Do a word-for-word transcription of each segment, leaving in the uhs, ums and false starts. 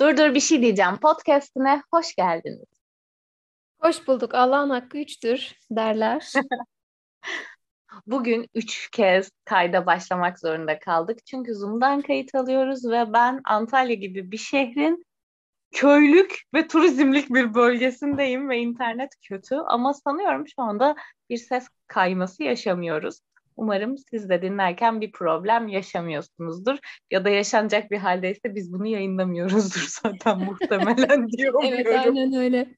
Dur Dur Bir Şey Diyeceğim podcastine hoş geldiniz. Hoş bulduk. Allah'ın hakkı üçtür derler. Bugün üç kez kayda başlamak zorunda kaldık. Çünkü Zoom'dan kayıt alıyoruz ve ben Antalya gibi bir şehrin köylük ve turizmlik bir bölgesindeyim ve internet kötü. Ama sanıyorum şu anda bir ses kayması yaşamıyoruz. Umarım siz de dinlerken bir problem yaşamıyorsunuzdur. Ya da yaşanacak bir haldeyse biz bunu yayınlamıyoruzdur zaten muhtemelen diyorum. Evet, aynen öyle.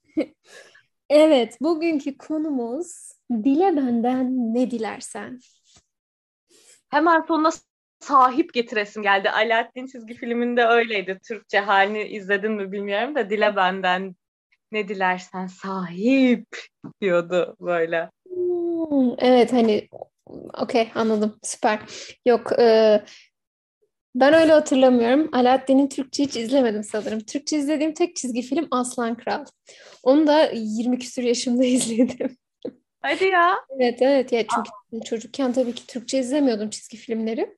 Evet, bugünkü konumuz dile benden ne dilersen. Hemen sonuna sahip getiresim geldi. Alaaddin çizgi filminde öyleydi. Türkçe halini izledin mi bilmiyorum da dile benden ne dilersen sahip diyordu böyle. Hmm, evet hani... Okey, anladım, süper. Yok e, ben öyle hatırlamıyorum. Alaaddin'in Türkçe hiç izlemedim sanırım. Türkçe izlediğim tek çizgi film Aslan Kral. Onu da yirmi küsur yaşımda izledim. Hadi ya. Evet evet ya, çünkü Aa. çocukken tabii ki Türkçe izlemiyordum çizgi filmleri.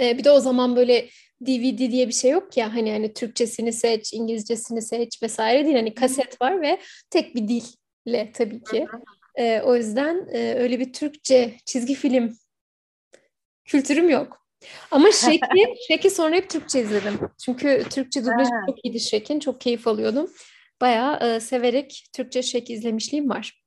E, bir de o zaman böyle D V D diye bir şey yok ya, hani hani Türkçesini seç, İngilizcesini seç vesaire değil. Hani kaset var ve tek bir dille tabii ki. Hı-hı. Ee, o yüzden e, öyle bir Türkçe çizgi film kültürüm yok. Ama Şrek'i, Şrek'i sonra hep Türkçe izledim. Çünkü Türkçe dublajı çok iyiydi Şrek'in. Çok keyif alıyordum. Bayağı e, severek Türkçe Şrek izlemişliğim var.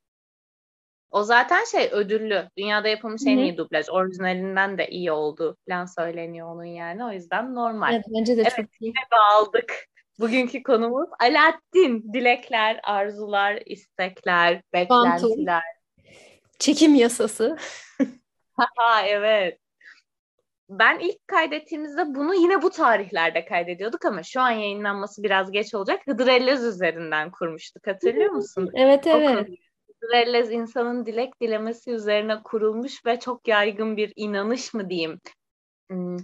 O zaten şey ödüllü. Dünyada yapılmış en iyi dublaj. Orijinalinden de iyi oldu falan söyleniyor onun yani. O yüzden normal. Evet, bence de evet, çok iyi. Evet, aldık. Bugünkü konumuz Alaaddin. Dilekler, arzular, istekler, beklentiler. Çekim yasası. Ha evet. Ben ilk kaydettiğimizde bunu yine bu tarihlerde kaydediyorduk ama şu an yayınlanması biraz geç olacak. Hıdrellez üzerinden kurmuştuk, hatırlıyor musun? Evet evet. Hıdrellez insanın dilek dilemesi üzerine kurulmuş ve çok yaygın bir inanış mı diyeyim?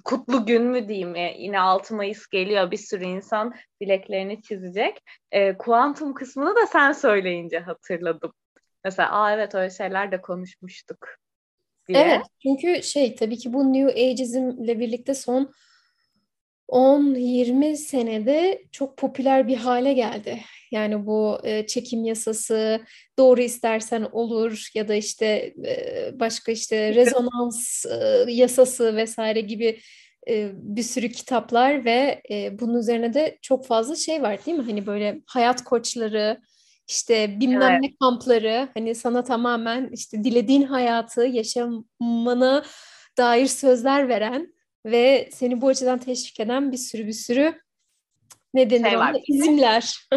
Kutlu gün mü diyeyim? E, yine altı Mayıs geliyor. Bir sürü insan dileklerini çizecek. E, kuantum kısmını da sen söyleyince hatırladım. Mesela aa evet öyle şeyler de konuşmuştuk diye. Evet, çünkü şey tabii ki bu New Age'izmle birlikte son on yirmi senede çok popüler bir hale geldi. Yani bu e, çekim yasası, doğru istersen olur ya da işte e, başka işte rezonans e, yasası vesaire gibi e, bir sürü kitaplar ve e, bunun üzerine de çok fazla şey var değil mi? Hani böyle hayat koçları, işte bilmem evet. ne kampları, hani sana tamamen işte dilediğin hayatı yaşamana dair sözler veren ve seni bu açıdan teşvik eden bir sürü bir sürü ne denir şey ona? İzimler.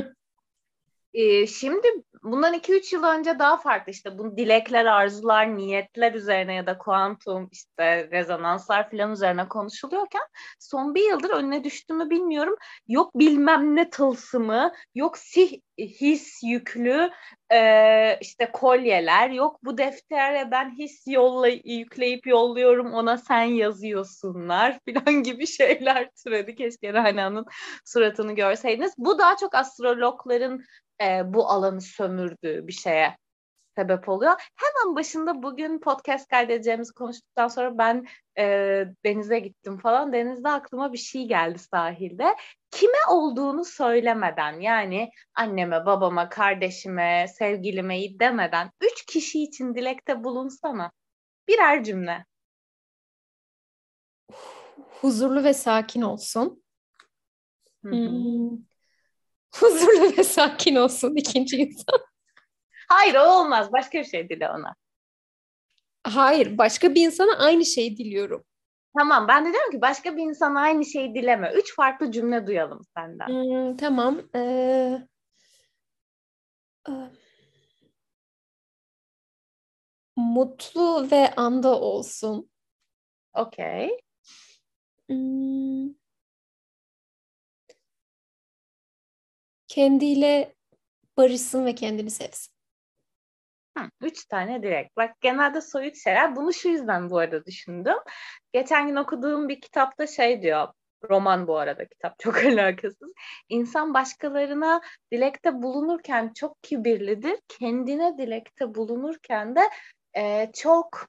Ee, şimdi bundan iki üç yıl önce daha farklı işte bu dilekler, arzular, niyetler üzerine ya da kuantum işte rezonanslar falan üzerine konuşuluyorken son bir yıldır önüne düştü mü bilmiyorum. Yok bilmem ne tılsımı, yok sih, his yüklü e, işte kolyeler, yok bu deftere ben his yolla, yükleyip yolluyorum ona sen yazıyorsunlar falan gibi şeyler türedi. Keşke Rana'nın suratını görseydiniz. Bu daha çok astrologların E, bu alanı sömürdüğü bir şeye sebep oluyor. Hemen başında bugün podcast kaydedeceğimizi konuştuktan sonra ben e, denize gittim falan. Denizde aklıma bir şey geldi sahilde. Kime olduğunu söylemeden yani anneme, babama, kardeşime, sevgilime demeden üç kişi için dilekte bulunsana. Birer cümle. Huzurlu ve sakin olsun. Hı hı. Hmm. Huzurlu ve sakin olsun ikinci insan. Hayır o olmaz. Başka bir şey dile ona. Hayır. Başka bir insana aynı şeyi diliyorum. Tamam. Ben de diyorum ki başka bir insana aynı şeyi dileme. Üç farklı cümle duyalım senden. Hmm, tamam. Ee, e, mutlu ve anda olsun. Okey. Hmm. Kendiyle barışsın ve kendini sevsin. Hı, üç tane direkt. Bak genelde soyut şeyler. Bunu şu yüzden bu arada düşündüm. Geçen gün okuduğum bir kitapta şey diyor. Roman bu arada, kitap çok alakasız. İnsan başkalarına dilekte bulunurken çok kibirlidir. Kendine dilekte bulunurken de e, çok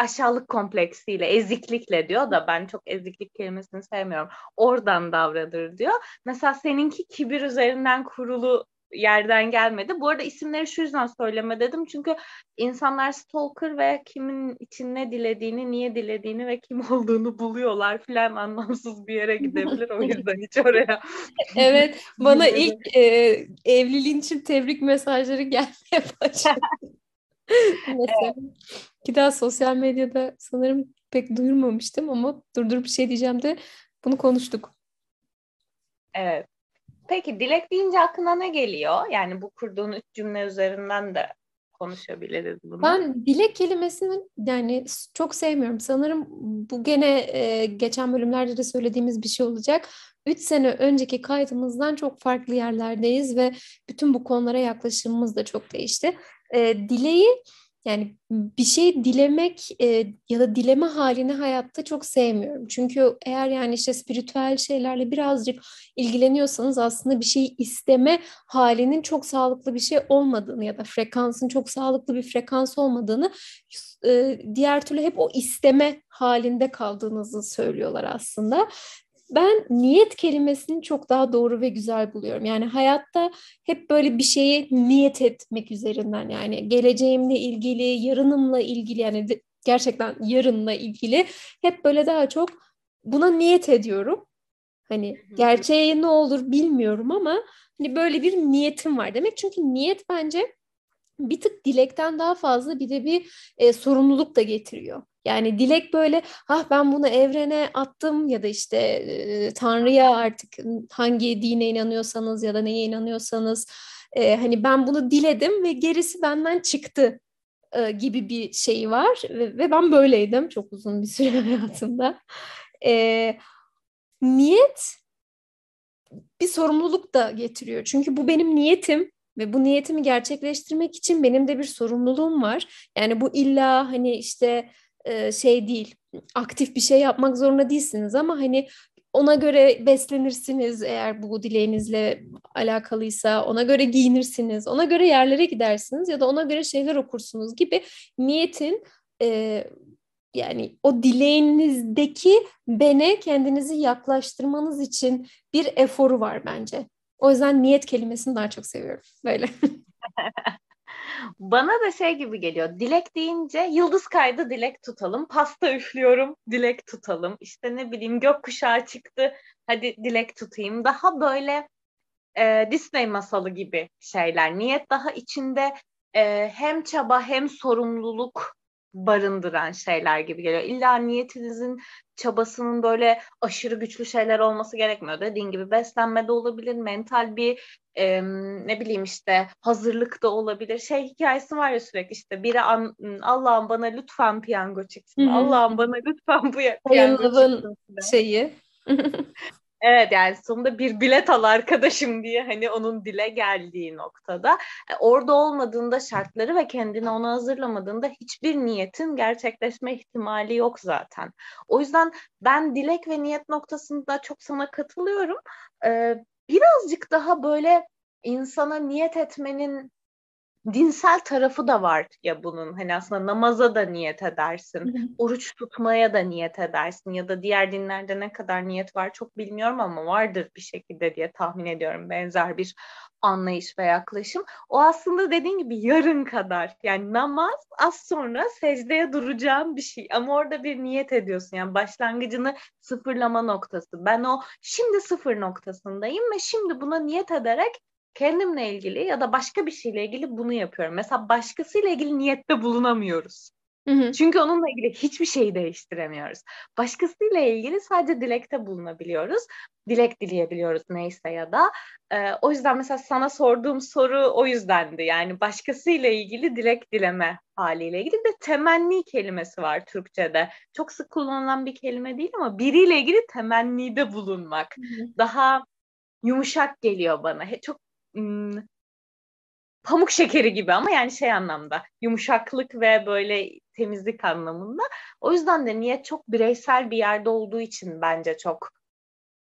aşağılık kompleksiyle, eziklikle diyor da ben çok eziklik kelimesini sevmiyorum. Oradan davranır diyor. Mesela seninki kibir üzerinden kurulu yerden gelmedi. Bu arada isimleri şu yüzden söyleme dedim. Çünkü insanlar stalker ve kimin için ne dilediğini, niye dilediğini ve kim olduğunu buluyorlar filan, anlamsız bir yere gidebilir. O yüzden hiç oraya. Evet. Bana ilk e, evliliğin için tebrik mesajları gelmeye başladı. Mesela. Ki daha sosyal medyada sanırım pek duyurmamıştım ama Dur Dur Bir Şey Diyeceğim de bunu konuştuk. Evet. Peki dilek deyince aklına ne geliyor? Yani bu kurduğun üç cümle üzerinden de konuşabiliriz bunu. Ben dilek kelimesini yani çok sevmiyorum. Sanırım bu gene e, geçen bölümlerde de söylediğimiz bir şey olacak. Üç sene önceki kaydımızdan çok farklı yerlerdeyiz ve bütün bu konulara yaklaşımımız da çok değişti. E, dileği yani bir şey dilemek e, ya da dileme halini hayatta çok sevmiyorum. Çünkü eğer yani işte spiritüel şeylerle birazcık ilgileniyorsanız aslında bir şeyi isteme halinin çok sağlıklı bir şey olmadığını ya da frekansın çok sağlıklı bir frekans olmadığını, e, diğer türlü hep o isteme halinde kaldığınızı söylüyorlar aslında. Ben niyet kelimesini çok daha doğru ve güzel buluyorum. Yani hayatta hep böyle bir şeye niyet etmek üzerinden, yani geleceğimle ilgili, yarınımla ilgili, yani gerçekten yarınla ilgili hep böyle daha çok buna niyet ediyorum. Hani gerçeği ne olur bilmiyorum ama hani böyle bir niyetim var demek. Çünkü niyet bence bir tık dilekten daha fazla bir de bir e, sorumluluk da getiriyor. Yani dilek böyle ah ben bunu evrene attım ya da işte e, Tanrı'ya, artık hangi dine inanıyorsanız ya da neye inanıyorsanız e, hani ben bunu diledim ve gerisi benden çıktı e, gibi bir şey var ve, ve ben böyleydim çok uzun bir süre hayatımda. E, niyet bir sorumluluk da getiriyor çünkü bu benim niyetim. Ve bu niyetimi gerçekleştirmek için benim de bir sorumluluğum var. Yani bu illa hani işte şey değil, aktif bir şey yapmak zorunda değilsiniz ama hani ona göre beslenirsiniz eğer bu dileğinizle alakalıysa, ona göre giyinirsiniz, ona göre yerlere gidersiniz ya da ona göre şeyler okursunuz gibi niyetin yani o dileğinizdeki bene kendinizi yaklaştırmanız için bir eforu var bence. O yüzden niyet kelimesini daha çok seviyorum. Böyle. Bana da şey gibi geliyor. Dilek deyince yıldız kaydı, dilek tutalım. Pasta üflüyorum, dilek tutalım. İşte ne bileyim gökkuşağı çıktı, hadi dilek tutayım. Daha böyle e, Disney masalı gibi şeyler. Niyet daha içinde e, hem çaba hem sorumluluk barındıran şeyler gibi geliyor. İlla niyetinizin, çabasının böyle aşırı güçlü şeyler olması gerekmiyor. Dediğin gibi beslenme de olabilir, mental bir e, ne bileyim işte hazırlık da olabilir. Şey hikayesi var ya sürekli işte biri an, Allah'ım bana lütfen piyango çıksın. Hı-hı. Allah'ım bana lütfen piyango çıksın. Şeyi. Evet yani sonunda bir bilet al arkadaşım diye hani onun dile geldiği noktada. Orada olmadığında şartları ve kendini ona hazırlamadığında hiçbir niyetin gerçekleşme ihtimali yok zaten. O yüzden ben dilek ve niyet noktasında çok sana katılıyorum. Ee, birazcık daha böyle insana niyet etmenin dinsel tarafı da var ya bunun, hani aslında namaza da niyet edersin, oruç tutmaya da niyet edersin ya da diğer dinlerde ne kadar niyet var çok bilmiyorum ama vardır bir şekilde diye tahmin ediyorum benzer bir anlayış ve yaklaşım. O aslında dediğin gibi yarın kadar, yani namaz az sonra secdeye duracağım bir şey ama orada bir niyet ediyorsun, yani başlangıcını sıfırlama noktası. Ben o şimdi sıfır noktasındayım ve şimdi buna niyet ederek kendimle ilgili ya da başka bir şeyle ilgili bunu yapıyorum. Mesela başkasıyla ilgili niyette bulunamıyoruz. Hı hı. Çünkü onunla ilgili hiçbir şeyi değiştiremiyoruz. Başkasıyla ilgili sadece dilekte bulunabiliyoruz. Dilek dileyebiliyoruz neyse ya da. Ee, o yüzden mesela sana sorduğum soru o yüzdendi. Yani başkasıyla ilgili dilek dileme haliyle ilgili. De temenni kelimesi var Türkçe'de. Çok sık kullanılan bir kelime değil ama biriyle ilgili temennide bulunmak. Hı hı. Daha yumuşak geliyor bana. Çok Hmm, pamuk şekeri gibi ama yani şey anlamda, yumuşaklık ve böyle temizlik anlamında. O yüzden de niyet çok bireysel bir yerde olduğu için bence çok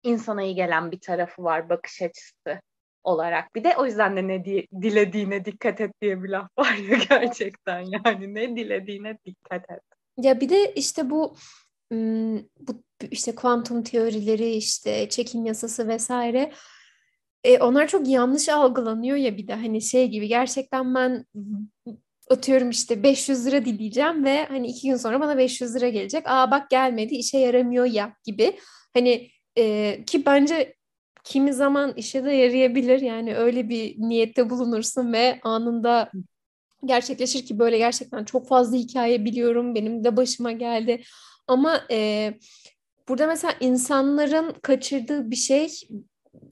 insana iyi gelen bir tarafı var bakış açısı olarak. Bir de o yüzden de ne diye, dilediğine dikkat et diye bir laf var ya, gerçekten yani ne dilediğine dikkat et. Ya bir de işte bu bu işte kuantum teorileri, işte çekim yasası vesaire, e, onlar çok yanlış algılanıyor ya. Bir de hani şey gibi, gerçekten ben atıyorum işte beş yüz lira dileyeceğim ve hani iki gün sonra bana beş yüz lira gelecek. Aa bak gelmedi, işe yaramıyor ya gibi. Hani e, ki bence kimi zaman işe de yarayabilir. Yani öyle bir niyette bulunursun ve anında gerçekleşir ki böyle gerçekten çok fazla hikaye biliyorum. Benim de başıma geldi. Ama e, burada mesela insanların kaçırdığı bir şey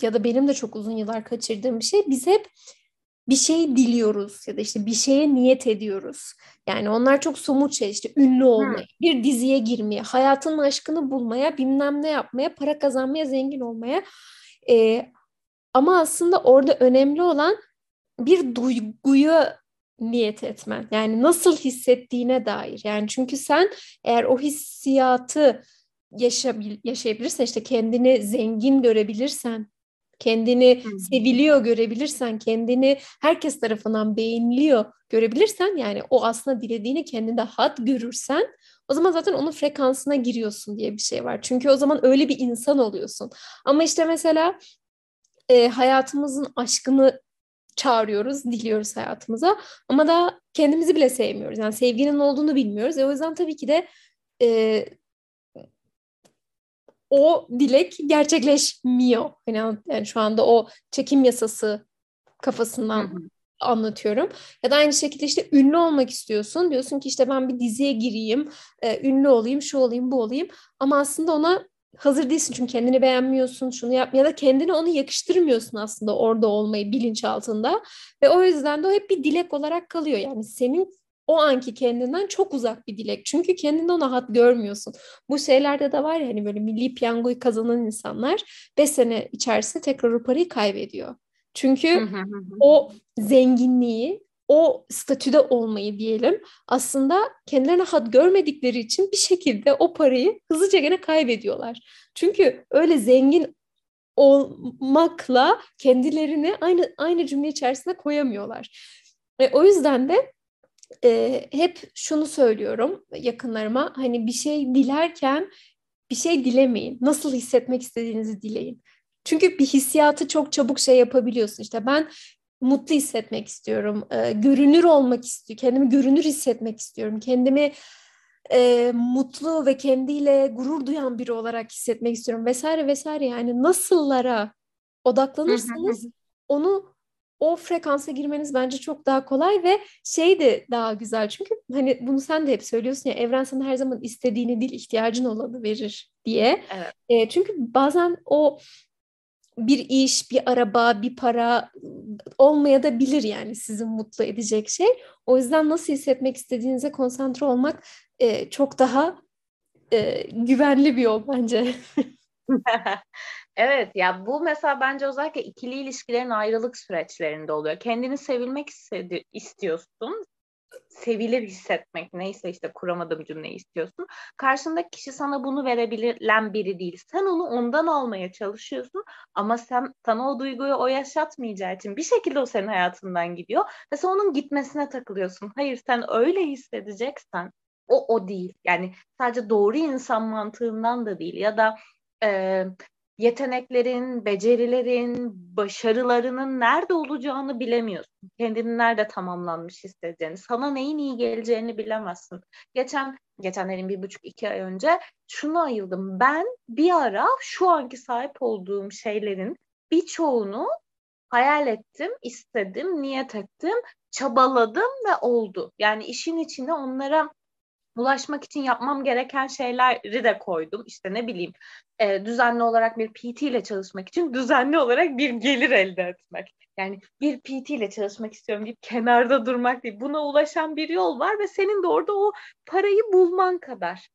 ya da benim de çok uzun yıllar kaçırdığım bir şey, biz hep bir şey diliyoruz ya da işte bir şeye niyet ediyoruz. Yani onlar çok somut şey, işte ünlü olmaya, hmm. bir diziye girmeye, hayatının aşkını bulmaya, bilmem ne yapmaya, para kazanmaya, zengin olmaya. E, ama aslında orada önemli olan bir duyguya niyet etmen. Yani nasıl hissettiğine dair. Yani çünkü sen eğer o hissiyatı yaşayabil- yaşayabilirsen, işte kendini zengin görebilirsen, kendini hmm. seviliyor görebilirsen, kendini herkes tarafından beğeniliyor görebilirsen, yani o aslında dilediğini kendinde hat görürsen, o zaman zaten onun frekansına giriyorsun diye bir şey var. Çünkü o zaman öyle bir insan oluyorsun. Ama işte mesela e, hayatımızın aşkını çağırıyoruz, diliyoruz hayatımıza ama daha kendimizi bile sevmiyoruz. Yani sevginin olduğunu bilmiyoruz. E, o yüzden tabii ki de e, o dilek gerçekleşmiyor. Yani, yani şu anda o çekim yasası kafasından hı hı. anlatıyorum. Ya da aynı şekilde işte ünlü olmak istiyorsun. Diyorsun ki işte ben bir diziye gireyim, e, ünlü olayım, şu olayım, bu olayım. Ama aslında ona hazır değilsin çünkü kendini beğenmiyorsun, şunu yap ya da kendine onu yakıştırmıyorsun aslında orada olmayı bilinçaltında. Ve o yüzden de o hep bir dilek olarak kalıyor. Yani senin o anki kendinden çok uzak bir dilek. Çünkü kendini ona hat görmüyorsun. Bu şeylerde de var ya, hani böyle milli piyangoyu kazanan insanlar beş sene içerisinde tekrar o parayı kaybediyor. Çünkü o zenginliği, o statüde olmayı diyelim, aslında kendilerine hat görmedikleri için bir şekilde o parayı hızlıca gene kaybediyorlar. Çünkü öyle zengin olmakla kendilerini aynı aynı cümle içerisinde koyamıyorlar. Ve o yüzden de e, hep şunu söylüyorum yakınlarıma, hani bir şey dilerken bir şey dilemeyin. Nasıl hissetmek istediğinizi dileyin. Çünkü bir hissiyatı çok çabuk şey yapabiliyorsun. İşte ben mutlu hissetmek istiyorum, e, görünür olmak istiyorum, kendimi görünür hissetmek istiyorum, kendimi e, mutlu ve kendiyle gurur duyan biri olarak hissetmek istiyorum vesaire vesaire. Yani nasıllara odaklanırsanız onu, o frekansa girmeniz bence çok daha kolay ve şey de daha güzel. Çünkü hani bunu sen de hep söylüyorsun ya, evren sana her zaman istediğini değil, ihtiyacın olanı verir diye. Evet. E, çünkü bazen o bir iş, bir araba, bir para olmaya da bilir yani sizi mutlu edecek şey. O yüzden nasıl hissetmek istediğinize konsantre olmak e, çok daha e, güvenli bir yol bence. Evet ya, bu mesela bence özellikle ikili ilişkilerin ayrılık süreçlerinde oluyor. Kendini sevilmek istedi- istiyorsun. Sevilir hissetmek, neyse işte kuramadığım cümleyi istiyorsun. Karşındaki kişi sana bunu verebilen biri değil. Sen onu ondan almaya çalışıyorsun ama sen, sana o duyguyu o yaşatmayacağı için bir şekilde o senin hayatından gidiyor ve sen onun gitmesine takılıyorsun. Hayır, sen öyle hissedeceksen o o değil. Yani sadece doğru insan mantığından da değil ya da e, yeteneklerin, becerilerin, başarılarının nerede olacağını bilemiyorsun. Kendini nerede tamamlanmış hissedeceğini, sana neyin iyi geleceğini bilemezsin. Geçen, geçenlerin bir buçuk iki ay önce şunu ayıldım. Ben bir ara şu anki sahip olduğum şeylerin birçoğunu hayal ettim, istedim, niyet ettim, çabaladım ve oldu. Yani işin içine onlara ulaşmak için yapmam gereken şeyleri de koydum. İşte ne bileyim e, düzenli olarak bir P T ile çalışmak için düzenli olarak bir gelir elde etmek. Yani bir P T ile çalışmak istiyorum deyip kenarda durmak değil. Buna ulaşan bir yol var ve senin de orada o parayı bulman kadar.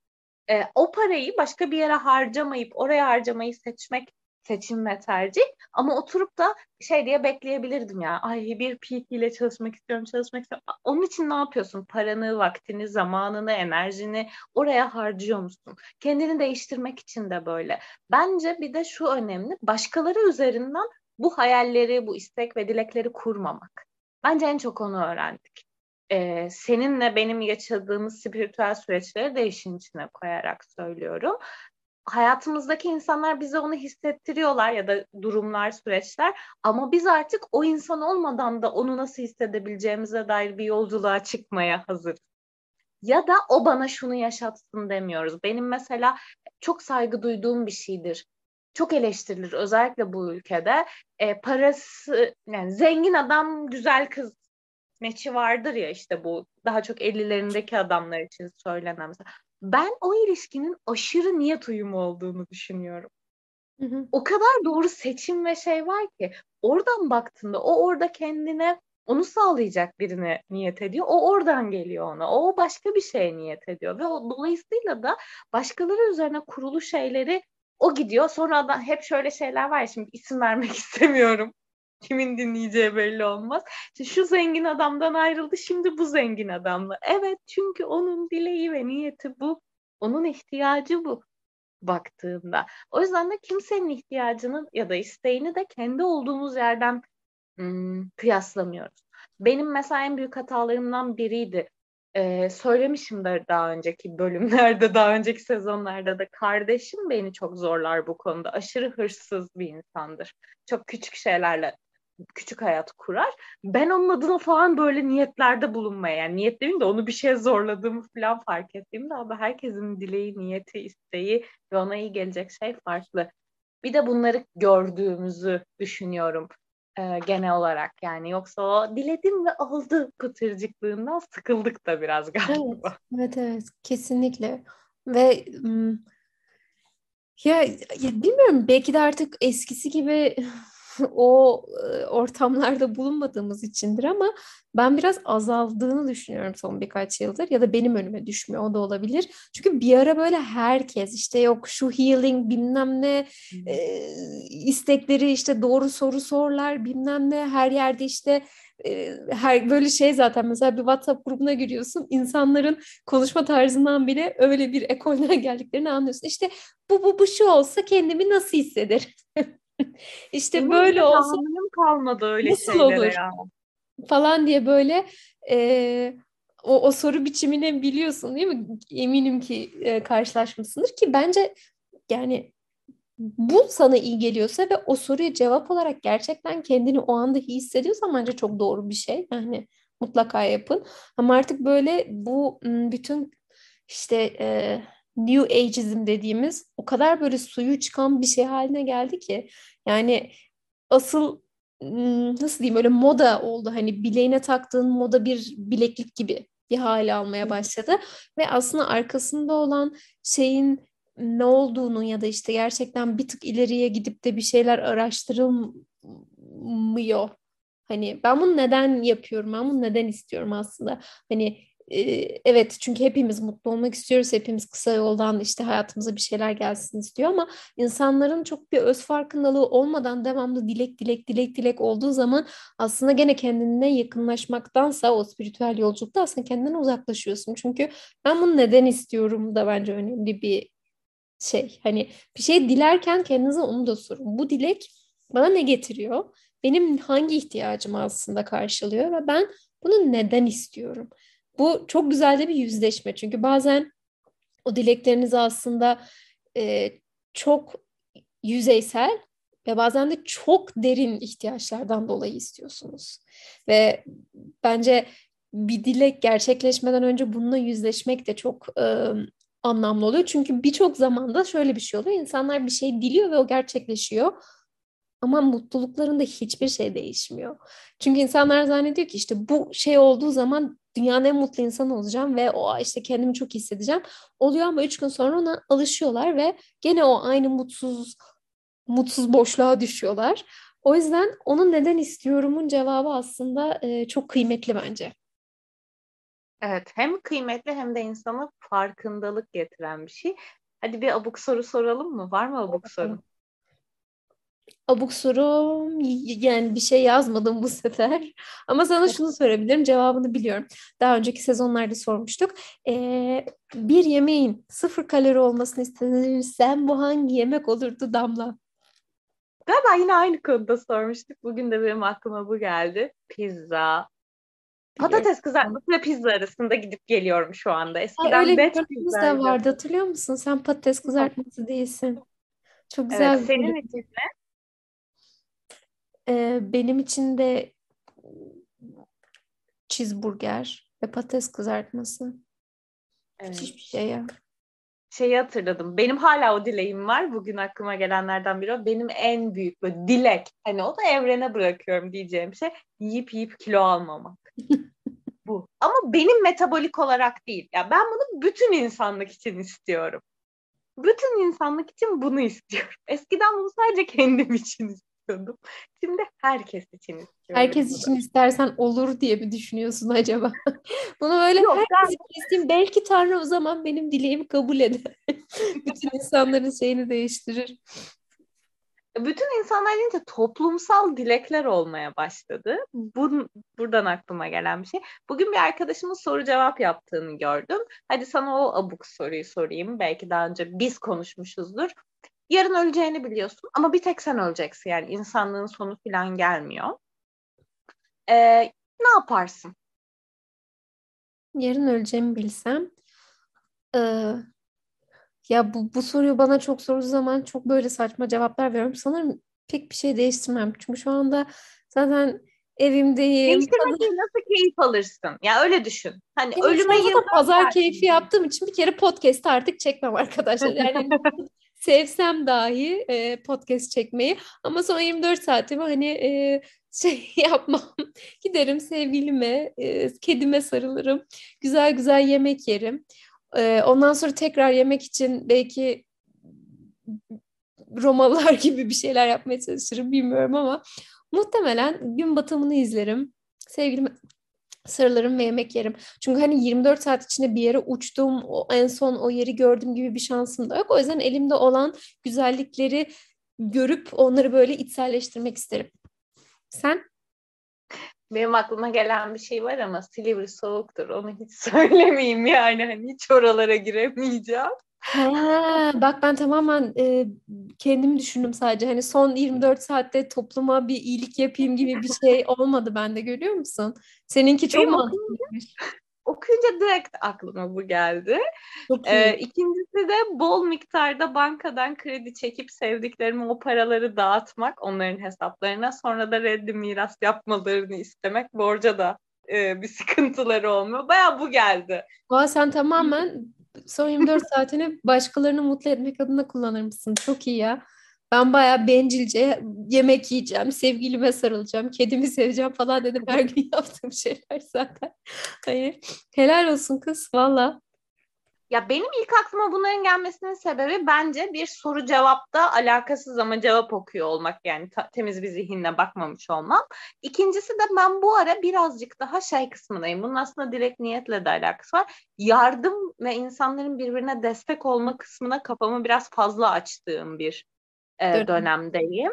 E, o parayı başka bir yere harcamayıp oraya harcamayı seçmek seçim ve tercih. Ama oturup da şey diye bekleyebilirdim ya. Ay bir P T ile çalışmak istiyorum, çalışmak istiyorum. Onun için ne yapıyorsun? Paranı, vaktini, zamanını, enerjini oraya harcıyor musun? Kendini değiştirmek için de böyle. Bence bir de şu önemli. Başkaları üzerinden bu hayalleri, bu istek ve dilekleri kurmamak. Bence en çok onu öğrendik. e, seninle benim yaşadığımız spiritüel süreçleri de işin içine koyarak söylüyorum. Hayatımızdaki insanlar bize onu hissettiriyorlar ya da durumlar, süreçler, ama biz artık o insan olmadan da onu nasıl hissedebileceğimize dair bir yolculuğa çıkmaya hazırız. Ya da o bana şunu yaşatsın demiyoruz. Benim mesela çok saygı duyduğum bir şeydir. Çok eleştirilir özellikle bu ülkede. E, parası, yani zengin adam güzel kız meçi vardır ya, işte bu daha çok ellilerindeki adamlar için söylenen mesela. Ben o ilişkinin aşırı niyet uyumu olduğunu düşünüyorum. Hı hı. O kadar doğru seçim ve şey var ki, oradan baktığında o orada kendine onu sağlayacak birine niyet ediyor. O oradan geliyor ona. O başka bir şeye niyet ediyor. Ve o, dolayısıyla da başkaları üzerine kurulu şeyleri o gidiyor. Sonra da hep şöyle şeyler var ya, şimdi isim vermek istemiyorum. Kimin dinleyeceği belli olmaz. İşte şu zengin adamdan ayrıldı, şimdi bu zengin adamla. Evet, çünkü onun dileği ve niyeti bu. Onun ihtiyacı bu baktığında. O yüzden de kimsenin ihtiyacını ya da isteğini de kendi olduğumuz yerden hmm, kıyaslamıyoruz. Benim mesela en büyük hatalarımdan biriydi. Ee, söylemişimdir daha önceki bölümlerde, daha önceki sezonlarda da, kardeşim beni çok zorlar bu konuda. Aşırı hırsız bir insandır. Çok küçük şeylerle küçük hayat kurar. Ben onun adına falan böyle niyetlerde bulunmaya, yani niyet demeyeyim de onu bir şeye zorladığımı falan fark ettiğimde, abi herkesin dileği, niyeti, isteği ve ona iyi gelecek şey farklı. Bir de bunları gördüğümüzü düşünüyorum. Ee, genel olarak yani, yoksa o diledim ve oldu pıtırcıklığından sıkıldık da biraz galiba. Evet, evet, evet, kesinlikle. Ve ya, ya bilmiyorum, belki de artık eskisi gibi o ortamlarda bulunmadığımız içindir ama ben biraz azaldığını düşünüyorum son birkaç yıldır, ya da benim önüme düşmüyor, o da olabilir. Çünkü bir ara böyle herkes işte yok şu healing bilmem ne e, istekleri, işte doğru soru sorlar bilmem ne, her yerde işte e, her böyle şey, zaten mesela bir WhatsApp grubuna giriyorsun, insanların konuşma tarzından bile öyle bir ekolden geldiklerini anlıyorsun. İşte bu bu bu şu olsa kendimi nasıl hissederim? İşte benim böyle olsa kalmadı öyle nasıl olur ya falan diye böyle e, o, o soru biçimini biliyorsun değil mi? Eminim ki e, karşılaşmışsındır ki bence yani bu sana iyi geliyorsa ve o soruya cevap olarak gerçekten kendini o anda iyi hissediyorsan bence çok doğru bir şey. Yani mutlaka yapın. Ama artık böyle bu bütün işte e, New Age'izm dediğimiz o kadar böyle suyu çıkan bir şey haline geldi ki, yani asıl nasıl diyeyim, öyle moda oldu, hani bileğine taktığın moda bir bileklik gibi bir hale almaya başladı ve aslında arkasında olan şeyin ne olduğunu ya da işte gerçekten bir tık ileriye gidip de bir şeyler araştırılmıyor. Hani ben bunu neden yapıyorum, ben bunu neden istiyorum aslında, hani evet, çünkü hepimiz mutlu olmak istiyoruz, hepimiz kısa yoldan işte hayatımıza bir şeyler gelsin istiyor ama insanların çok bir öz farkındalığı olmadan devamlı dilek dilek dilek dilek olduğu zaman aslında gene kendine yakınlaşmaktansa o spiritüel yolculukta aslında kendinden uzaklaşıyorsun. Çünkü ben bunu neden istiyorum da bence önemli bir şey. Hani bir şey dilerken kendinize onu da sorun. Bu dilek bana ne getiriyor? Benim hangi ihtiyacımı aslında karşılıyor ve ben bunu neden istiyorum? Bu çok güzel de bir yüzleşme. Çünkü bazen o dilekleriniz aslında e, çok yüzeysel ve bazen de çok derin ihtiyaçlardan dolayı istiyorsunuz. Ve bence bir dilek gerçekleşmeden önce bununla yüzleşmek de çok e, anlamlı oluyor. Çünkü birçok zamanda şöyle bir şey oluyor. İnsanlar bir şey diliyor ve o gerçekleşiyor. Ama mutluluklarında hiçbir şey değişmiyor. Çünkü insanlar zannediyor ki işte bu şey olduğu zaman dünyanın en mutlu insanı olacağım ve o işte kendimi çok hissedeceğim. Oluyor ama üç gün sonra ona alışıyorlar ve gene o aynı mutsuz mutsuz boşluğa düşüyorlar. O yüzden onun neden istiyorumun cevabı aslında çok kıymetli bence. Evet, hem kıymetli hem de insana farkındalık getiren bir şey. Hadi bir abuk soru soralım mı? Var mı abuk soru? Abuk sorum, yani bir şey yazmadım bu sefer ama sana şunu sorabilirim, cevabını biliyorum. Daha önceki sezonlarda sormuştuk. Ee, bir yemeğin sıfır kalori olmasını istenirsen bu hangi yemek olurdu Damla? Galiba yine aynı konuda sormuştuk. Bugün de benim aklıma bu geldi. Pizza. Patates kızartması ve pizza arasında gidip geliyorum şu anda. Eskiden öyle bir bölümümüz de vardı, hatırlıyor musun? Sen patates kızartması değilsin. Çok güzel. Evet, senin için ne? Ee, benim için de cheeseburger ve patates kızartması. Evet. Hiçbir şey ya. Şeyi hatırladım. Benim hala o dileğim var. Bugün aklıma gelenlerden biri o. Benim en büyük böyle dilek. Hani o da evrene bırakıyorum diyeceğim şey. Yiyip yiyip kilo almamak. Bu. Ama benim metabolik olarak değil. Ya yani ben bunu bütün insanlık için istiyorum. Bütün insanlık için bunu istiyorum. Eskiden bunu sadece kendim için istiyordum. Şimdi herkes için istiyorum. Herkes bunu. için istersen olur diye mi düşünüyorsun acaba? Bunu böyle Yok, herkes için isteyeyim. Belki Tanrı o zaman benim dileğimi kabul eder. Bütün insanların şeyini değiştirir. Bütün insanlar deyince toplumsal dilekler olmaya başladı. Bur- buradan aklıma gelen bir şey. Bugün bir arkadaşımın soru cevap yaptığını gördüm. Hadi sana o abuk soruyu sorayım. Belki daha önce biz konuşmuşuzdur. Yarın öleceğini biliyorsun ama bir tek sen öleceksin. Yani insanlığın sonu falan gelmiyor. Ee, ne yaparsın? Yarın öleceğimi bilsem... Ee... Ya bu, bu soruyu bana çok sorduğu zaman çok böyle saçma cevaplar veriyorum. Sanırım pek bir şey değiştirmem. Çünkü şu anda zaten evimdeyim. Değiştirmediğin nasıl keyif alırsın? Ya öyle düşün. Hani benim ölüme yıldan pazar keyfi yaptığım için bir kere podcast'ı artık çekmem arkadaşlar. Yani sevsem dahi e, podcast çekmeyi. Ama son yirmi dört saatimi hani e, şey yapmam. Giderim sevgilime, e, kedime sarılırım. Güzel güzel yemek yerim. Ondan sonra tekrar yemek için belki Romalılar gibi bir şeyler yapmaya çalışırım, bilmiyorum ama muhtemelen gün batımını izlerim. Sevgilime sarılırım ve yemek yerim. Çünkü hani yirmi dört saat içinde bir yere uçtum, o en son o yeri gördüm gibi bir şansım da yok. O yüzden elimde olan güzellikleri görüp onları böyle içselleştirmek isterim. Sen? Benim aklıma gelen bir şey var ama Silivri soğuktur. Onu hiç söylemeyeyim yani. Hani hiç oralara giremeyeceğim. Ha, bak ben tamamen e, kendimi düşündüm sadece. Hani son yirmi dört saatte topluma bir iyilik yapayım gibi bir şey olmadı bende, görüyor musun? Seninki çok mantıklıymış. Okuyunca direkt aklıma bu geldi. Ee, ikincisi de bol miktarda bankadan kredi çekip sevdiklerime o paraları dağıtmak, onların hesaplarına, sonra da reddi miras yapmalarını istemek, borca da e, bir sıkıntıları olmuyor. Bayağı bu geldi. Aa, sen tamamen son yirmi dört saatini başkalarını mutlu etmek adına kullanır mısın? Çok iyi ya. Ben bayağı bencilce yemek yiyeceğim, sevgilime sarılacağım, kedimi seveceğim falan dedim. Her gün yaptığım şeyler zaten. Hayır. Helal olsun kız, valla. Ya benim ilk aklıma bunların gelmesinin sebebi bence bir soru cevapta alakasız ama cevap okuyor olmak. Yani ta- temiz bir zihinle bakmamış olmam. İkincisi de ben bu ara birazcık daha şey kısmındayım. Bunun aslında direkt niyetle de alakası var. Yardım ve insanların birbirine destek olma kısmına kafamı biraz fazla açtığım bir dönemdeyim.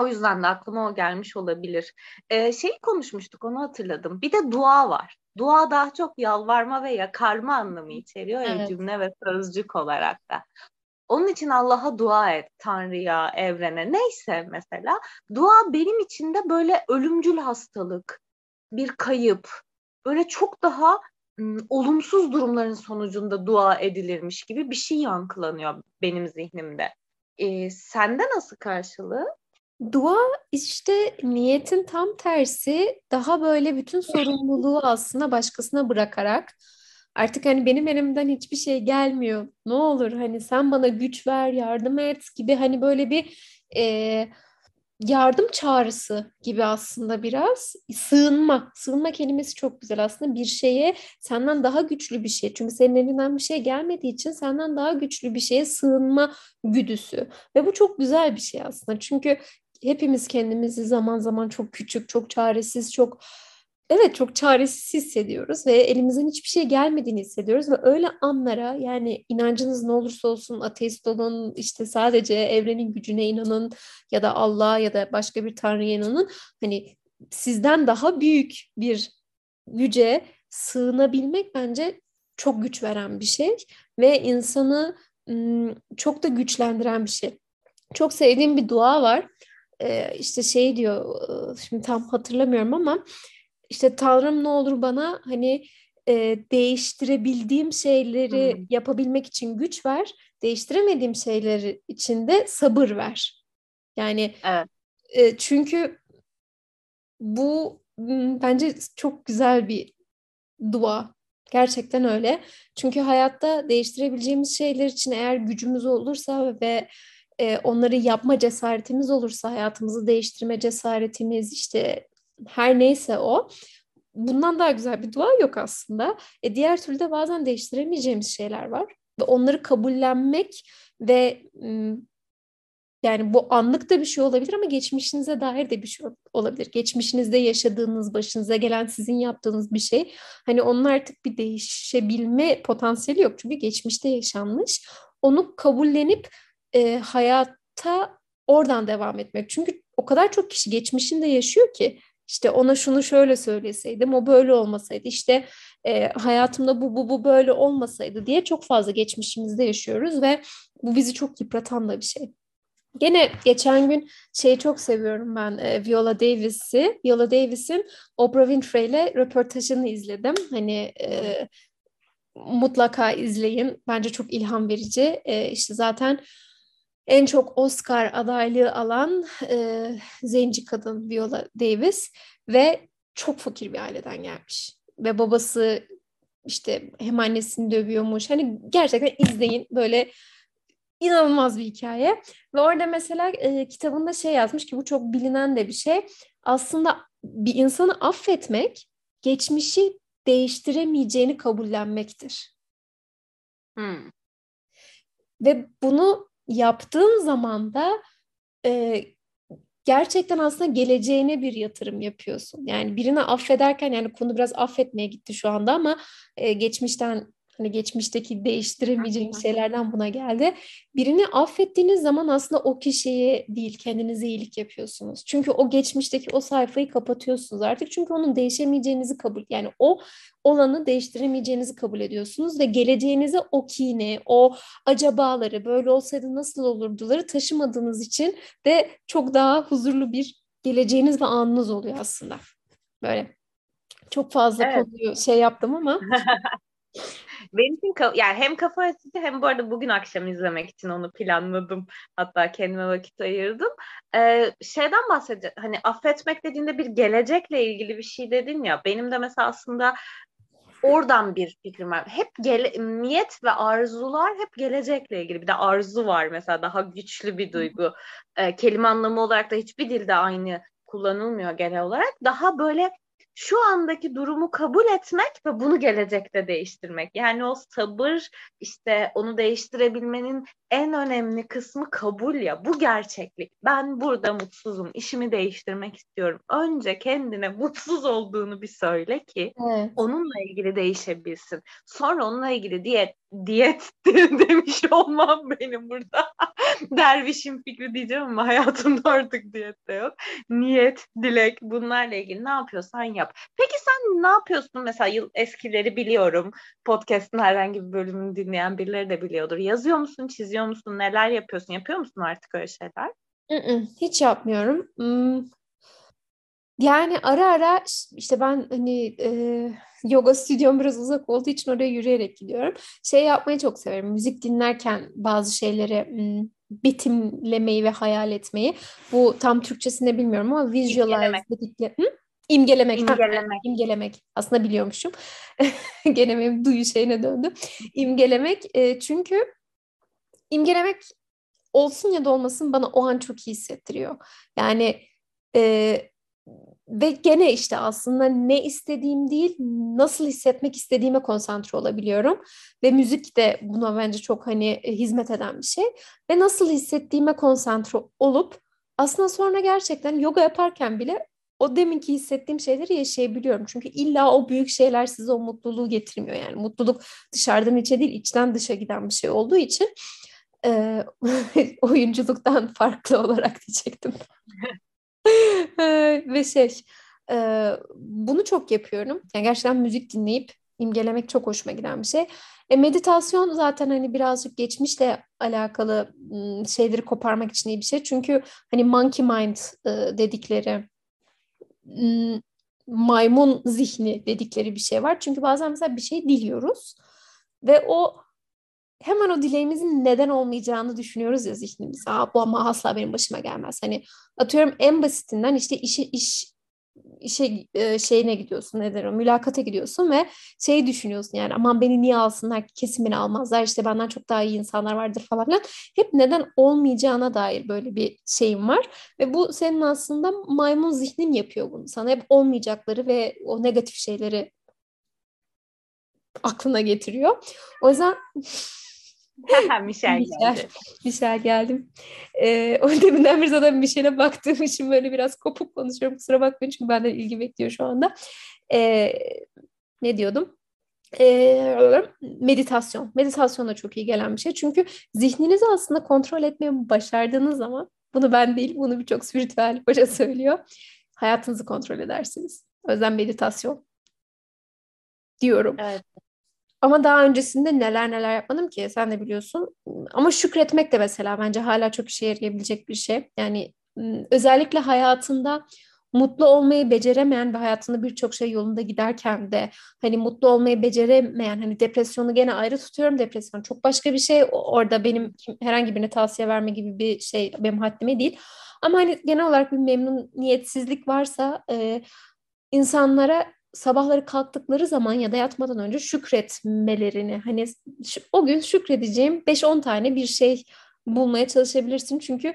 O yüzden de aklıma o gelmiş olabilir. Ee, şey konuşmuştuk, onu hatırladım. Bir de dua var. Dua daha çok yalvarma ve yakarma anlamı içeriyor. Evet. Ya, cümle ve sözcük olarak da. Onun için Allah'a dua et, Tanrı'ya, evrene, neyse mesela. Dua benim için de böyle ölümcül hastalık, bir kayıp, böyle çok daha olumsuz durumların sonucunda dua edilirmiş gibi bir şey yankılanıyor benim zihnimde. Ee, sende nasıl karşılığı? Dua işte niyetin tam tersi, daha böyle bütün sorumluluğu aslında başkasına bırakarak, artık hani benim elimden hiçbir şey gelmiyor, ne olur hani sen bana güç ver, yardım et gibi, hani böyle bir e, yardım çağrısı gibi aslında biraz. Sığınma, sığınma kelimesi çok güzel aslında, bir şeye, senden daha güçlü bir şey. Çünkü senin elinden bir şey gelmediği için senden daha güçlü bir şeye sığınma güdüsü. Ve bu çok güzel bir şey aslında. Çünkü hepimiz kendimizi zaman zaman çok küçük, çok çaresiz, çok... Evet, çok çaresiz hissediyoruz ve elimizden hiçbir şey gelmediğini hissediyoruz ve öyle anlara, yani inancınız ne olursa olsun, ateist olun, işte sadece evrenin gücüne inanın ya da Allah'a ya da başka bir tanrıya inanın, hani sizden daha büyük bir güce sığınabilmek bence çok güç veren bir şey ve insanı çok da güçlendiren bir şey. Çok sevdiğim bir dua var. İşte şey diyor, şimdi tam hatırlamıyorum ama işte Tanrım ne olur bana hani e, değiştirebildiğim şeyleri hmm. yapabilmek için güç ver, değiştiremediğim şeyler için de sabır ver. Yani evet. e, çünkü bu bence çok güzel bir dua. Gerçekten öyle. Çünkü hayatta değiştirebileceğimiz şeyler için eğer gücümüz olursa ve e, onları yapma cesaretimiz olursa, hayatımızı değiştirme cesaretimiz, işte her neyse o, bundan daha güzel bir dua yok aslında. E, diğer türlü de bazen değiştiremeyeceğimiz şeyler var. Ve onları kabullenmek ve yani bu anlık da bir şey olabilir ama geçmişinize dair de bir şey olabilir. Geçmişinizde yaşadığınız, başınıza gelen, sizin yaptığınız bir şey. Hani onun artık bir değişebilme potansiyeli yok. Çünkü geçmişte yaşanmış. Onu kabullenip e, hayata oradan devam etmek. Çünkü o kadar çok kişi geçmişinde yaşıyor ki. İşte ona şunu şöyle söyleseydim, o böyle olmasaydı, işte e, hayatımda bu bu bu böyle olmasaydı diye çok fazla geçmişimizde yaşıyoruz ve bu bizi çok yıpratan da bir şey. Gene geçen gün şeyi çok seviyorum ben, e, Viola Davis'i, Viola Davis'in Oprah Winfrey'le röportajını izledim. Hani e, mutlaka izleyin, bence çok ilham verici. E, işte zaten en çok Oscar adaylığı alan e, zenci kadın Viola Davis ve çok fakir bir aileden gelmiş. Ve babası işte hem annesini dövüyormuş. Hani gerçekten izleyin, böyle inanılmaz bir hikaye. Ve orada mesela e, kitabında şey yazmış ki bu çok bilinen de bir şey. Aslında bir insanı affetmek geçmişi değiştiremeyeceğini kabullenmektir. Hmm. Ve bunu yaptığın zaman da e, gerçekten aslında geleceğine bir yatırım yapıyorsun. Yani birini affederken, yani konu biraz affetmeye gitti şu anda ama e, geçmişten, hani geçmişteki değiştiremeyeceğim şeylerden buna geldi. Birini affettiğiniz zaman aslında o kişiye değil, kendinize iyilik yapıyorsunuz. Çünkü o geçmişteki o sayfayı kapatıyorsunuz artık. Çünkü onun değişemeyeceğinizi kabul, yani o olanı değiştiremeyeceğinizi kabul ediyorsunuz ve geleceğinize o kini, o acabaları, böyle olsaydı nasıl olurduları taşımadığınız için de çok daha huzurlu bir geleceğiniz ve anınız oluyor aslında. Böyle çok fazla evet. konuyu şey yaptım ama... Benim için ka- yani hem kafa açıcı hem bu arada bugün akşam izlemek için onu planladım. Hatta kendime vakit ayırdım. Ee, şeyden bahsedeceğim. Hani affetmek dediğinde bir gelecekle ilgili bir şey dedin ya. Benim de mesela aslında oradan bir fikrim var. Hep gele- niyet ve arzular hep gelecekle ilgili. Bir de arzu var mesela, daha güçlü bir duygu. Ee, kelime anlamı olarak da hiçbir dilde aynı kullanılmıyor genel olarak. Daha böyle şu andaki durumu kabul etmek ve bunu gelecekte değiştirmek. Yani o sabır, işte onu değiştirebilmenin en önemli kısmı kabul ya. Bu gerçeklik. Ben burada mutsuzum. İşimi değiştirmek istiyorum. Önce kendine mutsuz olduğunu bir söyle ki evet. onunla ilgili değişebilsin. Sonra onunla ilgili diyet, diyet demiş olmam benim burada. Dervişin fikri diyeceğim ama hayatımda artık diyet de yok. Niyet, dilek, bunlarla ilgili ne yapıyorsan yap. Peki sen ne yapıyorsun? Mesela yıl eskileri biliyorum. Podcast'ın herhangi bir bölümünü dinleyen birileri de biliyordur. Yazıyor musun, çiziyor musun, neler yapıyorsun? Yapıyor musun artık öyle şeyler? Hiç yapmıyorum. Yani ara ara işte ben hani e, yoga stüdyom biraz uzak olduğu için oraya yürüyerek gidiyorum. Şey yapmayı çok severim. Müzik dinlerken bazı şeyleri betimlemeyi ve hayal etmeyi. Bu tam Türkçesini bilmiyorum ama visualize dedikleri... İmgelemek. İmgelemek. İmgelemek. Aslında biliyormuşum. Gene benim duyu şeyine döndüm. İmgelemek. E, çünkü imgelemek olsun ya da olmasın bana o an çok iyi hissettiriyor. Yani e, ve gene işte aslında ne istediğim değil, nasıl hissetmek istediğime konsantre olabiliyorum. Ve müzik de buna bence çok hani hizmet eden bir şey. Ve nasıl hissettiğime konsantre olup aslında sonra gerçekten yoga yaparken bile o deminki hissettiğim şeyleri yaşayabiliyorum. Çünkü illa o büyük şeyler size o mutluluğu getirmiyor. Yani mutluluk dışarıdan içe değil, içten dışa giden bir şey olduğu için e, oyunculuktan farklı olarak diyecektim. e, ve şey, e, bunu çok yapıyorum. Yani gerçekten müzik dinleyip imgelemek çok hoşuma giden bir şey. E, meditasyon zaten hani birazcık geçmişle alakalı şeyleri koparmak için iyi bir şey. Çünkü hani monkey mind e, dedikleri maymun zihni dedikleri bir şey var. Çünkü bazen mesela bir şey diliyoruz ve o hemen o dileğimizin neden olmayacağını düşünüyoruz ya zihnimiz. Aa, bu ama asla benim başıma gelmez. Hani atıyorum en basitinden işte işe iş işe şeyine gidiyorsun, ne der o, mülakata gidiyorsun ve şey düşünüyorsun yani aman beni niye alsınlar, kesin beni almazlar, işte benden çok daha iyi insanlar vardır falan filan. Hep neden olmayacağına dair böyle bir şeyim var ve bu senin aslında maymun zihnin yapıyor bunu sana, hep olmayacakları ve o negatif şeyleri aklına getiriyor. O yüzden Mişel geldi. Mişel geldim. Ee, o deminden bir zaten Mişel'e baktığım için böyle biraz kopuk konuşuyorum. Kusura bakmayın çünkü benden ilgi bekliyor şu anda. Ee, ne diyordum? Ee, meditasyon. Meditasyon da çok iyi gelen bir şey. Çünkü zihninizi aslında kontrol etmeyi başardığınız zaman, bunu ben değil, bunu birçok spiritüel hoca söylüyor, hayatınızı kontrol edersiniz. O yüzden meditasyon diyorum. Evet. Ama daha öncesinde neler neler yapmadım ki, sen de biliyorsun. Ama şükretmek de mesela bence hala çok işe yarayabilecek bir şey. Yani özellikle hayatında mutlu olmayı beceremeyen ve hayatında birçok şey yolunda giderken de hani mutlu olmayı beceremeyen, hani depresyonu gene ayrı tutuyorum. Depresyon çok başka bir şey. Orada benim herhangi birine tavsiye verme gibi bir şey benim haddime değil. Ama hani genel olarak bir memnuniyetsizlik varsa e, insanlara sabahları kalktıkları zaman ya da yatmadan önce şükretmelerini, hani şu, o gün şükredeceğim beş on tane bir şey bulmaya çalışabilirsin. Çünkü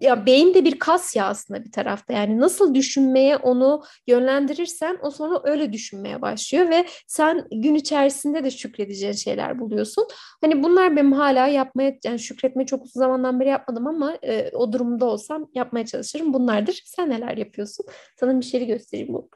ya beyin de bir kas ya aslında bir tarafta, yani nasıl düşünmeye onu yönlendirirsen o sonra öyle düşünmeye başlıyor ve sen gün içerisinde de şükredeceğin şeyler buluyorsun. Hani bunlar benim hala yapmaya, yani şükretmeyi çok uzun zamandan beri yapmadım ama e, o durumda olsam yapmaya çalışırım. Bunlardır. Sen neler yapıyorsun? Sana bir şey göstereyim bu.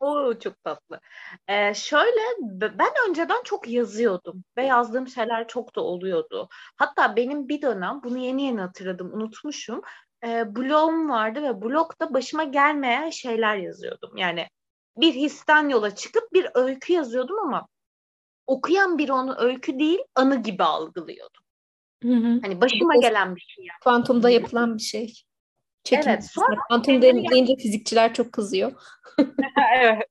Oo, çok tatlı. Ee, şöyle, ben önceden çok yazıyordum ve yazdığım şeyler çok da oluyordu. Hatta benim bir dönem, bunu yeni yeni hatırladım, unutmuşum. Ee, blogum vardı ve blogda başıma gelmeyen şeyler yazıyordum. Yani bir histen yola çıkıp bir öykü yazıyordum ama okuyan biri onu öykü değil, anı gibi algılıyordu. Hı hı. Hani başıma o, gelen bir şey. Yani. Kuantumda yapılan bir şey. Çekim, evet, sonra kuantum deyince fizikçiler çok kızıyor. Evet.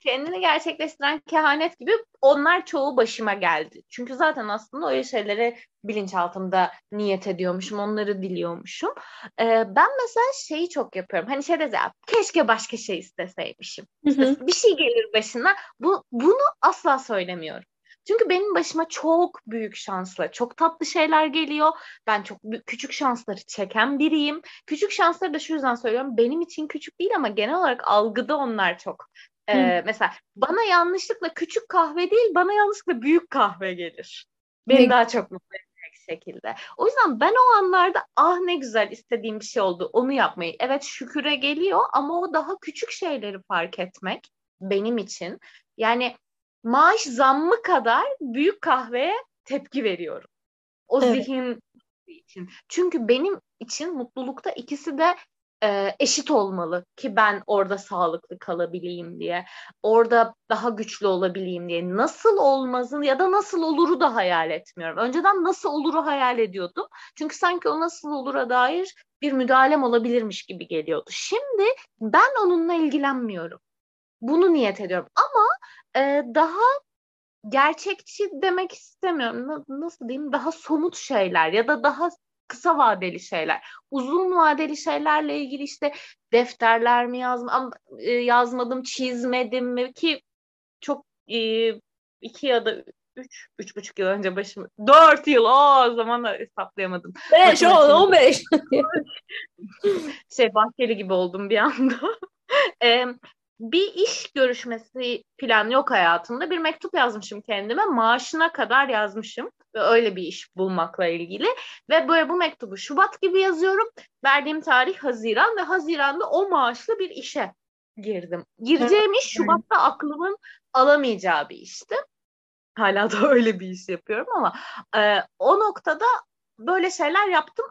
Kendini gerçekleştiren kehanet gibi, onlar çoğu başıma geldi. Çünkü zaten aslında öyle şeyleri bilinçaltımda niyet ediyormuşum, onları diliyormuşum. Ee, ben mesela şeyi çok yapıyorum. Hani şey de zaten keşke başka şey isteseymişim. İşte bir şey gelir başına. Bu, bunu asla söylemiyorum. Çünkü benim başıma çok büyük şansla çok tatlı şeyler geliyor. Ben çok büyük, küçük şansları çeken biriyim. Küçük şansları da şu yüzden söylüyorum. Benim için küçük değil ama genel olarak algıda onlar çok. Ee, mesela bana yanlışlıkla küçük kahve değil, bana yanlışlıkla büyük kahve gelir. Beni ne? Daha çok mutlu edecek şekilde. O yüzden ben o anlarda ah ne güzel istediğim bir şey oldu, onu yapmayı. Evet, şüküre geliyor ama o daha küçük şeyleri fark etmek benim için. Yani maaş zammı kadar büyük kahveye tepki veriyorum. O evet. Zihin için. Çünkü benim için mutlulukta ikisi de e, eşit olmalı ki ben orada sağlıklı kalabileyim diye. Orada daha güçlü olabileyim diye. Nasıl olmazın ya da nasıl oluru da hayal etmiyorum. Önceden nasıl oluru hayal ediyordum. Çünkü sanki o nasıl olura dair bir müdahalem olabilirmiş gibi geliyordu. Şimdi ben onunla ilgilenmiyorum. Bunu niyet ediyorum ama e, daha gerçekçi demek istemiyorum. Na, nasıl diyeyim? Daha somut şeyler ya da daha kısa vadeli şeyler. Uzun vadeli şeylerle ilgili işte defterler mi yazma, e, yazmadım, çizmedim mi ki çok e, iki ya da üç, üç buçuk yıl önce başım dört yıl o zaman hesaplayamadım. Beş, on, on beş. Şey bahçeli gibi oldum bir anda. e, Bir iş görüşmesi plan yok hayatımda. Bir mektup yazmışım kendime. Maaşına kadar yazmışım. Ve öyle bir iş bulmakla ilgili. Ve böyle bu mektubu Şubat gibi yazıyorum. Verdiğim tarih Haziran ve Haziran'da o maaşlı bir işe girdim. Gireceğim iş Şubat'ta aklımın alamayacağı bir işti. Hala da öyle bir iş yapıyorum ama e, o noktada böyle şeyler yaptım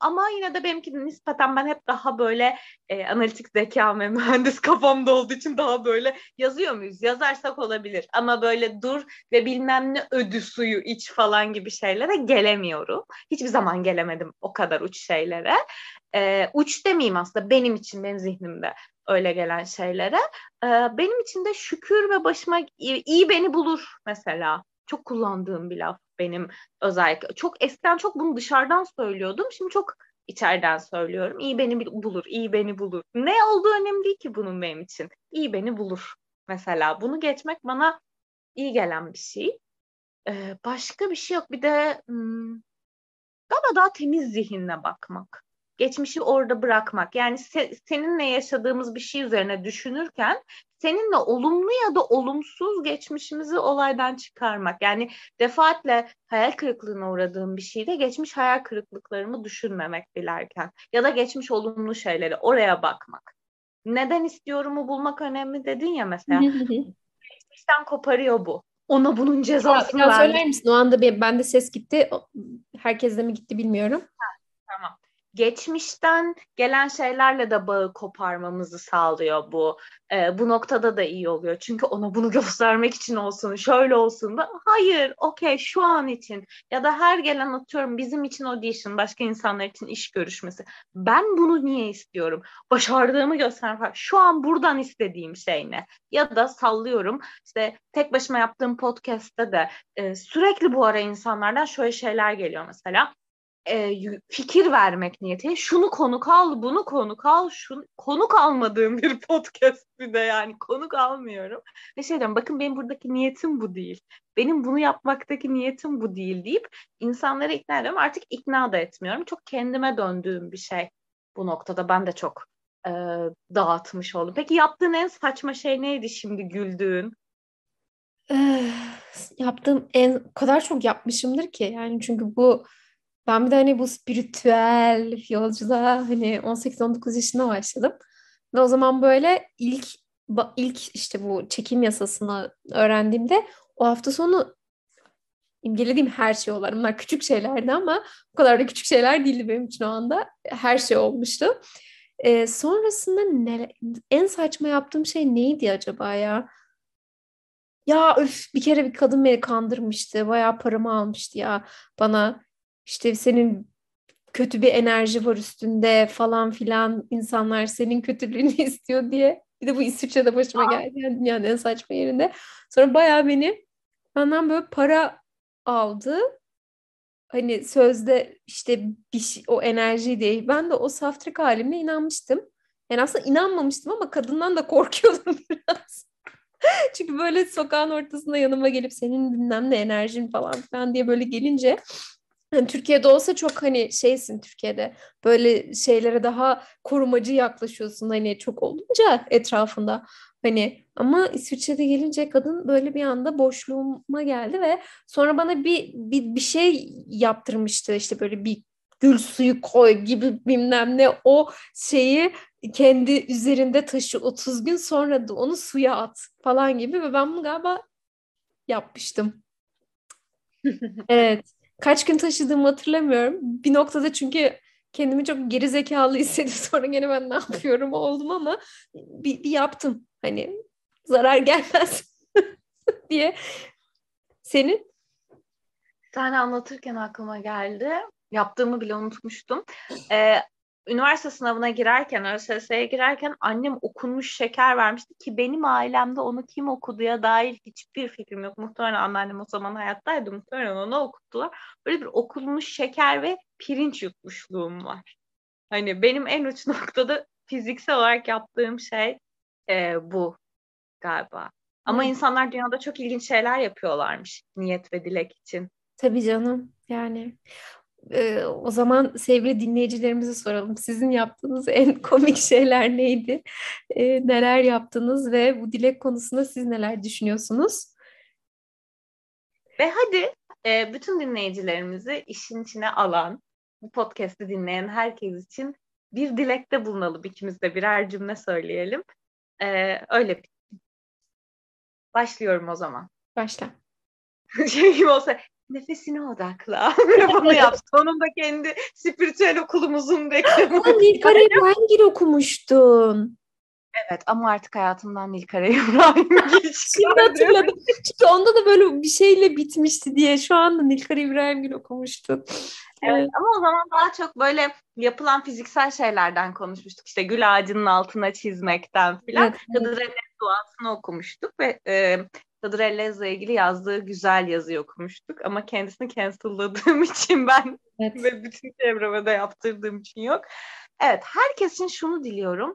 ama yine de benimki nispeten ben hep daha böyle e, analitik zekam ve mühendis kafamda olduğu için daha böyle yazıyor muyuz? Yazarsak olabilir ama böyle dur ve bilmem ne ödü suyu iç falan gibi şeylere gelemiyorum. Hiçbir zaman gelemedim o kadar uç şeylere. E, uç demeyeyim aslında benim için, benim zihnimde öyle gelen şeylere. E, benim için de şükür ve başıma iyi, iyi beni bulur mesela. Çok kullandığım bir laf benim özellikle. Çok eskiden çok bunu dışarıdan söylüyordum. Şimdi çok içeriden söylüyorum. İyi beni bulur, iyi beni bulur. Ne olduğu önemli değil ki bunun benim için. İyi beni bulur mesela. Bunu geçmek bana iyi gelen bir şey. Ee, başka bir şey yok. Bir de hmm, galiba daha temiz zihinle bakmak. Geçmişi orada bırakmak. Yani se- seninle yaşadığımız bir şey üzerine düşünürken seninle olumlu ya da olumsuz geçmişimizi olaydan çıkarmak. Yani defaatle hayal kırıklığına uğradığım bir şeyde geçmiş hayal kırıklıklarımı düşünmemek dilerken ya da geçmiş olumlu şeyleri oraya bakmak. Neden istiyorumu bulmak önemli dedin ya mesela. Geçmişten koparıyor bu. Ona bunun cezasını verdi. Biraz söyler misin? O anda bir, bende ses gitti. Herkeste mi gitti bilmiyorum. Ha, tamam. Geçmişten gelen şeylerle de bağı koparmamızı sağlıyor bu. Ee, bu noktada da iyi oluyor. Çünkü ona bunu göstermek için olsun, şöyle olsun da. Hayır, okey, şu an için. Ya da her gelen atıyorum bizim için audition, başka insanlar için iş görüşmesi. Ben bunu niye istiyorum? Başardığımı göstermek. Şu an buradan istediğim şey ne? Ya da sallıyorum. İşte tek başıma yaptığım podcast'ta da e, sürekli bu ara insanlardan şöyle şeyler geliyor mesela. E, fikir vermek niyeti. Şunu konuk al, bunu konuk al. Şunu, konuk almadığım bir podcast bir de yani konuk almıyorum. Ve şey diyorum, bakın benim buradaki niyetim bu değil. Benim bunu yapmaktaki niyetim bu değil deyip insanları ikna ediyorum. Artık ikna da etmiyorum. Çok kendime döndüğüm bir şey. Bu noktada ben de çok e, dağıtmış oldum. Peki yaptığın en saçma şey neydi şimdi güldüğün? E, yaptığım en... O kadar çok yapmışımdır ki. Yani çünkü bu ben bir de hani bu spiritüel yolculuğa hani on sekiz on dokuz yaşında başladım. Ve o zaman böyle ilk ilk işte bu çekim yasasını öğrendiğimde o hafta sonu imgelediğim her şey olarak. Bunlar küçük şeylerdi ama o kadar da küçük şeyler değildi benim için o anda. Her şey olmuştu. Ee, sonrasında ne, en saçma yaptığım şey neydi acaba ya? Ya öf bir kere bir kadın beni kandırmıştı. Bayağı paramı almıştı ya bana. İşte senin kötü bir enerji var üstünde falan filan, insanlar senin kötülüğünü istiyor diye. Bir de bu İsviçre'de başıma geldi. Yani dünyanın en saçma yerinde. Sonra bayağı beni benden böyle para aldı. Hani sözde işte bir şey, o enerji değil. Ben de o saftık halimle inanmıştım. Yani aslında inanmamıştım ama kadından da korkuyordum biraz. Çünkü böyle sokağın ortasında yanıma gelip senin bilmem ne enerjin falan filan diye böyle gelince... Yani Türkiye'de olsa çok hani şeysin, Türkiye'de böyle şeylere daha korumacı yaklaşıyorsun hani çok olunca etrafında hani, ama İsviçre'de gelince kadın böyle bir anda boşluğuma geldi ve sonra bana bir bir, bir şey yaptırmıştı işte böyle bir gül suyu koy gibi bilmem ne, o şeyi kendi üzerinde taşı otuz gün sonra da onu suya at falan gibi ve ben bunu galiba yapmıştım. Evet. Kaç gün taşıdığımı hatırlamıyorum. Bir noktada çünkü kendimi çok geri zekalı hissedip sonra gene ben ne yapıyorum oldum ama bir, bir yaptım. Hani zarar gelmez diye. Senin? Sen anlatırken aklıma geldi. Yaptığımı bile unutmuştum. Ee, üniversite sınavına girerken, Ö S S'ye girerken annem okunmuş şeker vermişti ki benim ailemde onu kim okuduya dair hiçbir fikrim yok. Muhtemelen anneannem o zaman hayattaydı. Muhtemelen onu okuttular. Böyle bir okunmuş şeker ve pirinç yutmuşluğum var. Hani benim en uç noktada fiziksel olarak yaptığım şey e, bu galiba. Ama hmm. insanlar dünyada çok ilginç şeyler yapıyorlarmış niyet ve dilek için. Tabii canım yani... Ee, o zaman sevgili dinleyicilerimize soralım. Sizin yaptığınız en komik şeyler neydi? Ee, neler yaptınız ve bu dilek konusunda siz neler düşünüyorsunuz? Ve hadi e, bütün dinleyicilerimizi işin içine alan, bu podcast'i dinleyen herkes için bir dilekte bulunalım. İkimiz de birer cümle söyleyelim. Ee, öyle bir. Başlıyorum o zaman. Başla. Şey gibi olsa... nefesine odakla. Bunu yap. Sonunda kendi spiritüel okulumuzun reklamı. Nilkaray'ı hangi okumuştun? Evet ama artık hayatımdan Nilkaray'ı İbrahimgil. Şimdi hatırladım. Çünkü onda da böyle bir şeyle bitmişti diye. Şu anda Nilkaray İbrahimgil okumuştum. Evet, evet ama o zaman daha çok böyle yapılan fiziksel şeylerden konuşmuştuk. İşte gül ağacının altına çizmekten filan. Evet, evet. Hıdrellez duasını okumuştuk ve e, Hıdrellez'le ilgili yazdığı güzel yazıyı okumuştuk. Ama kendisini cancelladığım için ben evet. Ve bütün çevreme de yaptırdığım için yok. Evet, herkesin şunu diliyorum.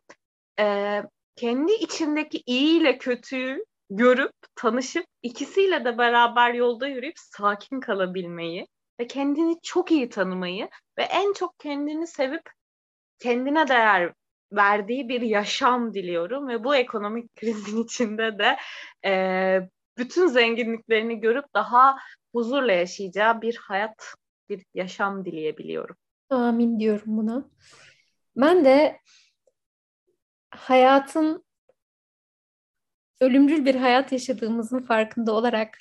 Ee, kendi içindeki iyiyle kötüyü görüp, tanışıp, ikisiyle de beraber yolda yürüyüp sakin kalabilmeyi ve kendini çok iyi tanımayı ve en çok kendini sevip kendine değer verdiği bir yaşam diliyorum ve bu ekonomik krizin içinde de e, bütün zenginliklerini görüp daha huzurla yaşayacağı bir hayat, bir yaşam dileyebiliyorum. Amin diyorum buna. Ben de hayatın, ölümcül bir hayat yaşadığımızın farkında olarak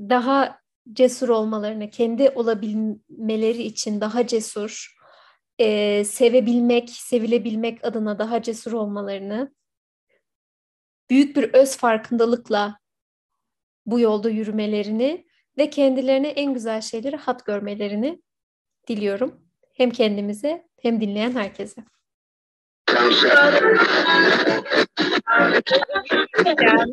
daha cesur olmalarını, kendi olabilmeleri için daha cesur, e, sevebilmek, sevilebilmek adına daha cesur olmalarını, büyük bir öz farkındalıkla bu yolda yürümelerini ve kendilerine en güzel şeyleri hat görmelerini diliyorum. Hem kendimize hem dinleyen herkese. Thank you.